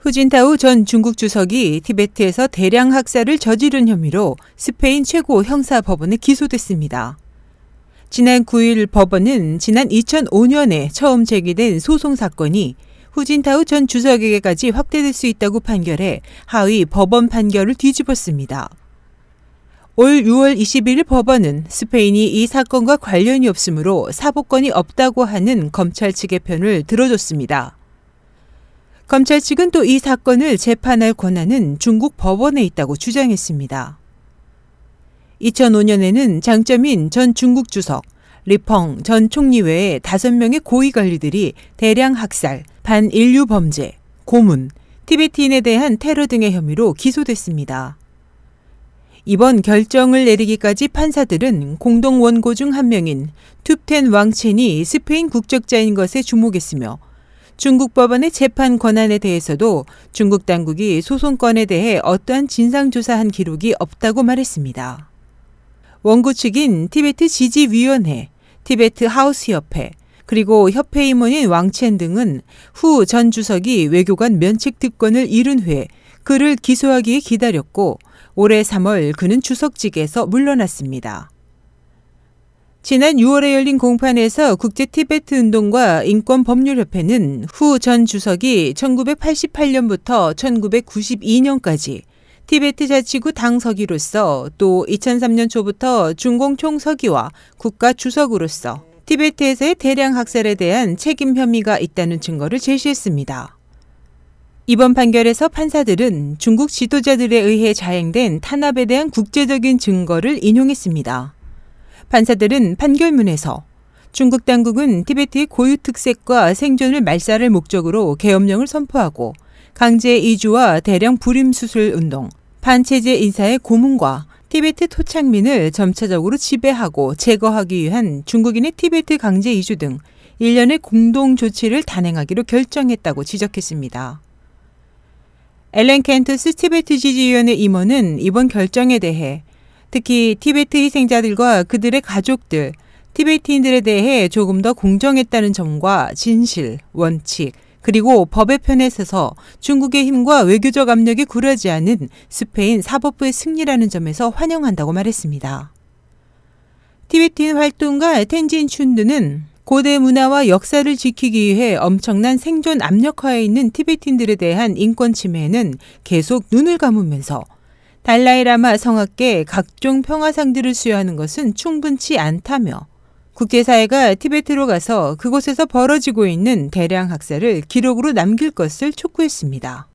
후진타오 전 중국 주석이 티베트에서 대량 학살을 저지른 혐의로 스페인 최고 형사법원에 기소됐습니다. 지난 9일 법원은 지난 2005년에 처음 제기된 소송 사건이 후진타오 전 주석에게까지 확대될 수 있다고 판결해 하위 법원 판결을 뒤집었습니다. 올 6월 21일 법원은 스페인이 이 사건과 관련이 없으므로 사법권이 없다고 하는 검찰 측의 편을 들어줬습니다. 검찰 측은 또 이 사건을 재판할 권한은 중국 법원에 있다고 주장했습니다. 2005년에는 장점인 전 중국 주석, 리펑 전 총리 외에 5명의 고위 관리들이 대량 학살, 반인류 범죄, 고문, 티베트인에 대한 테러 등의 혐의로 기소됐습니다. 이번 결정을 내리기까지 판사들은 공동 원고 중 1명인 툽텐 왕첸이 스페인 국적자인 것에 주목했으며 중국 법원의 재판 권한에 대해서도 중국 당국이 소송권에 대해 어떠한 진상조사한 기록이 없다고 말했습니다. 원고 측인 티베트 지지위원회, 티베트 하우스협회, 그리고 협회 임원인 왕첸 등은 후 전 주석이 외교관 면책 특권을 잃은 후에 그를 기소하기에 기다렸고 올해 3월 그는 주석직에서 물러났습니다. 지난 6월에 열린 공판에서 국제 티베트 운동과 인권법률협회는 후 전 주석이 1988년부터 1992년까지 티베트 자치구 당서기로서 또 2003년 초부터 중공 총서기와 국가 주석으로서 티베트에서의 대량 학살에 대한 책임 혐의가 있다는 증거를 제시했습니다. 이번 판결에서 판사들은 중국 지도자들에 의해 자행된 탄압에 대한 국제적인 증거를 인용했습니다. 판사들은 판결문에서 중국 당국은 티베트의 고유 특색과 생존을 말살할 목적으로 계엄령을 선포하고 강제 이주와 대량 불임수술 운동, 반체제 인사의 고문과 티베트 토착민을 점차적으로 지배하고 제거하기 위한 중국인의 티베트 강제 이주 등 일련의 공동 조치를 단행하기로 결정했다고 지적했습니다. 엘렌 켄터스 티베트 지지위원회 임원은 이번 결정에 대해 특히 티베트 희생자들과 그들의 가족들, 티베트인들에 대해 조금 더 공정했다는 점과 진실, 원칙, 그리고 법의 편에 서서 중국의 힘과 외교적 압력에 굴하지 않은 스페인 사법부의 승리라는 점에서 환영한다고 말했습니다. 티베트인 활동가 텐진 춘드는 고대 문화와 역사를 지키기 위해 엄청난 생존 압력화에 있는 티베트인들에 대한 인권 침해는 계속 눈을 감으면서 알라이라마 성악계 각종 평화상들을 수여하는 것은 충분치 않다며 국제사회가 티베트로 가서 그곳에서 벌어지고 있는 대량 학살을 기록으로 남길 것을 촉구했습니다.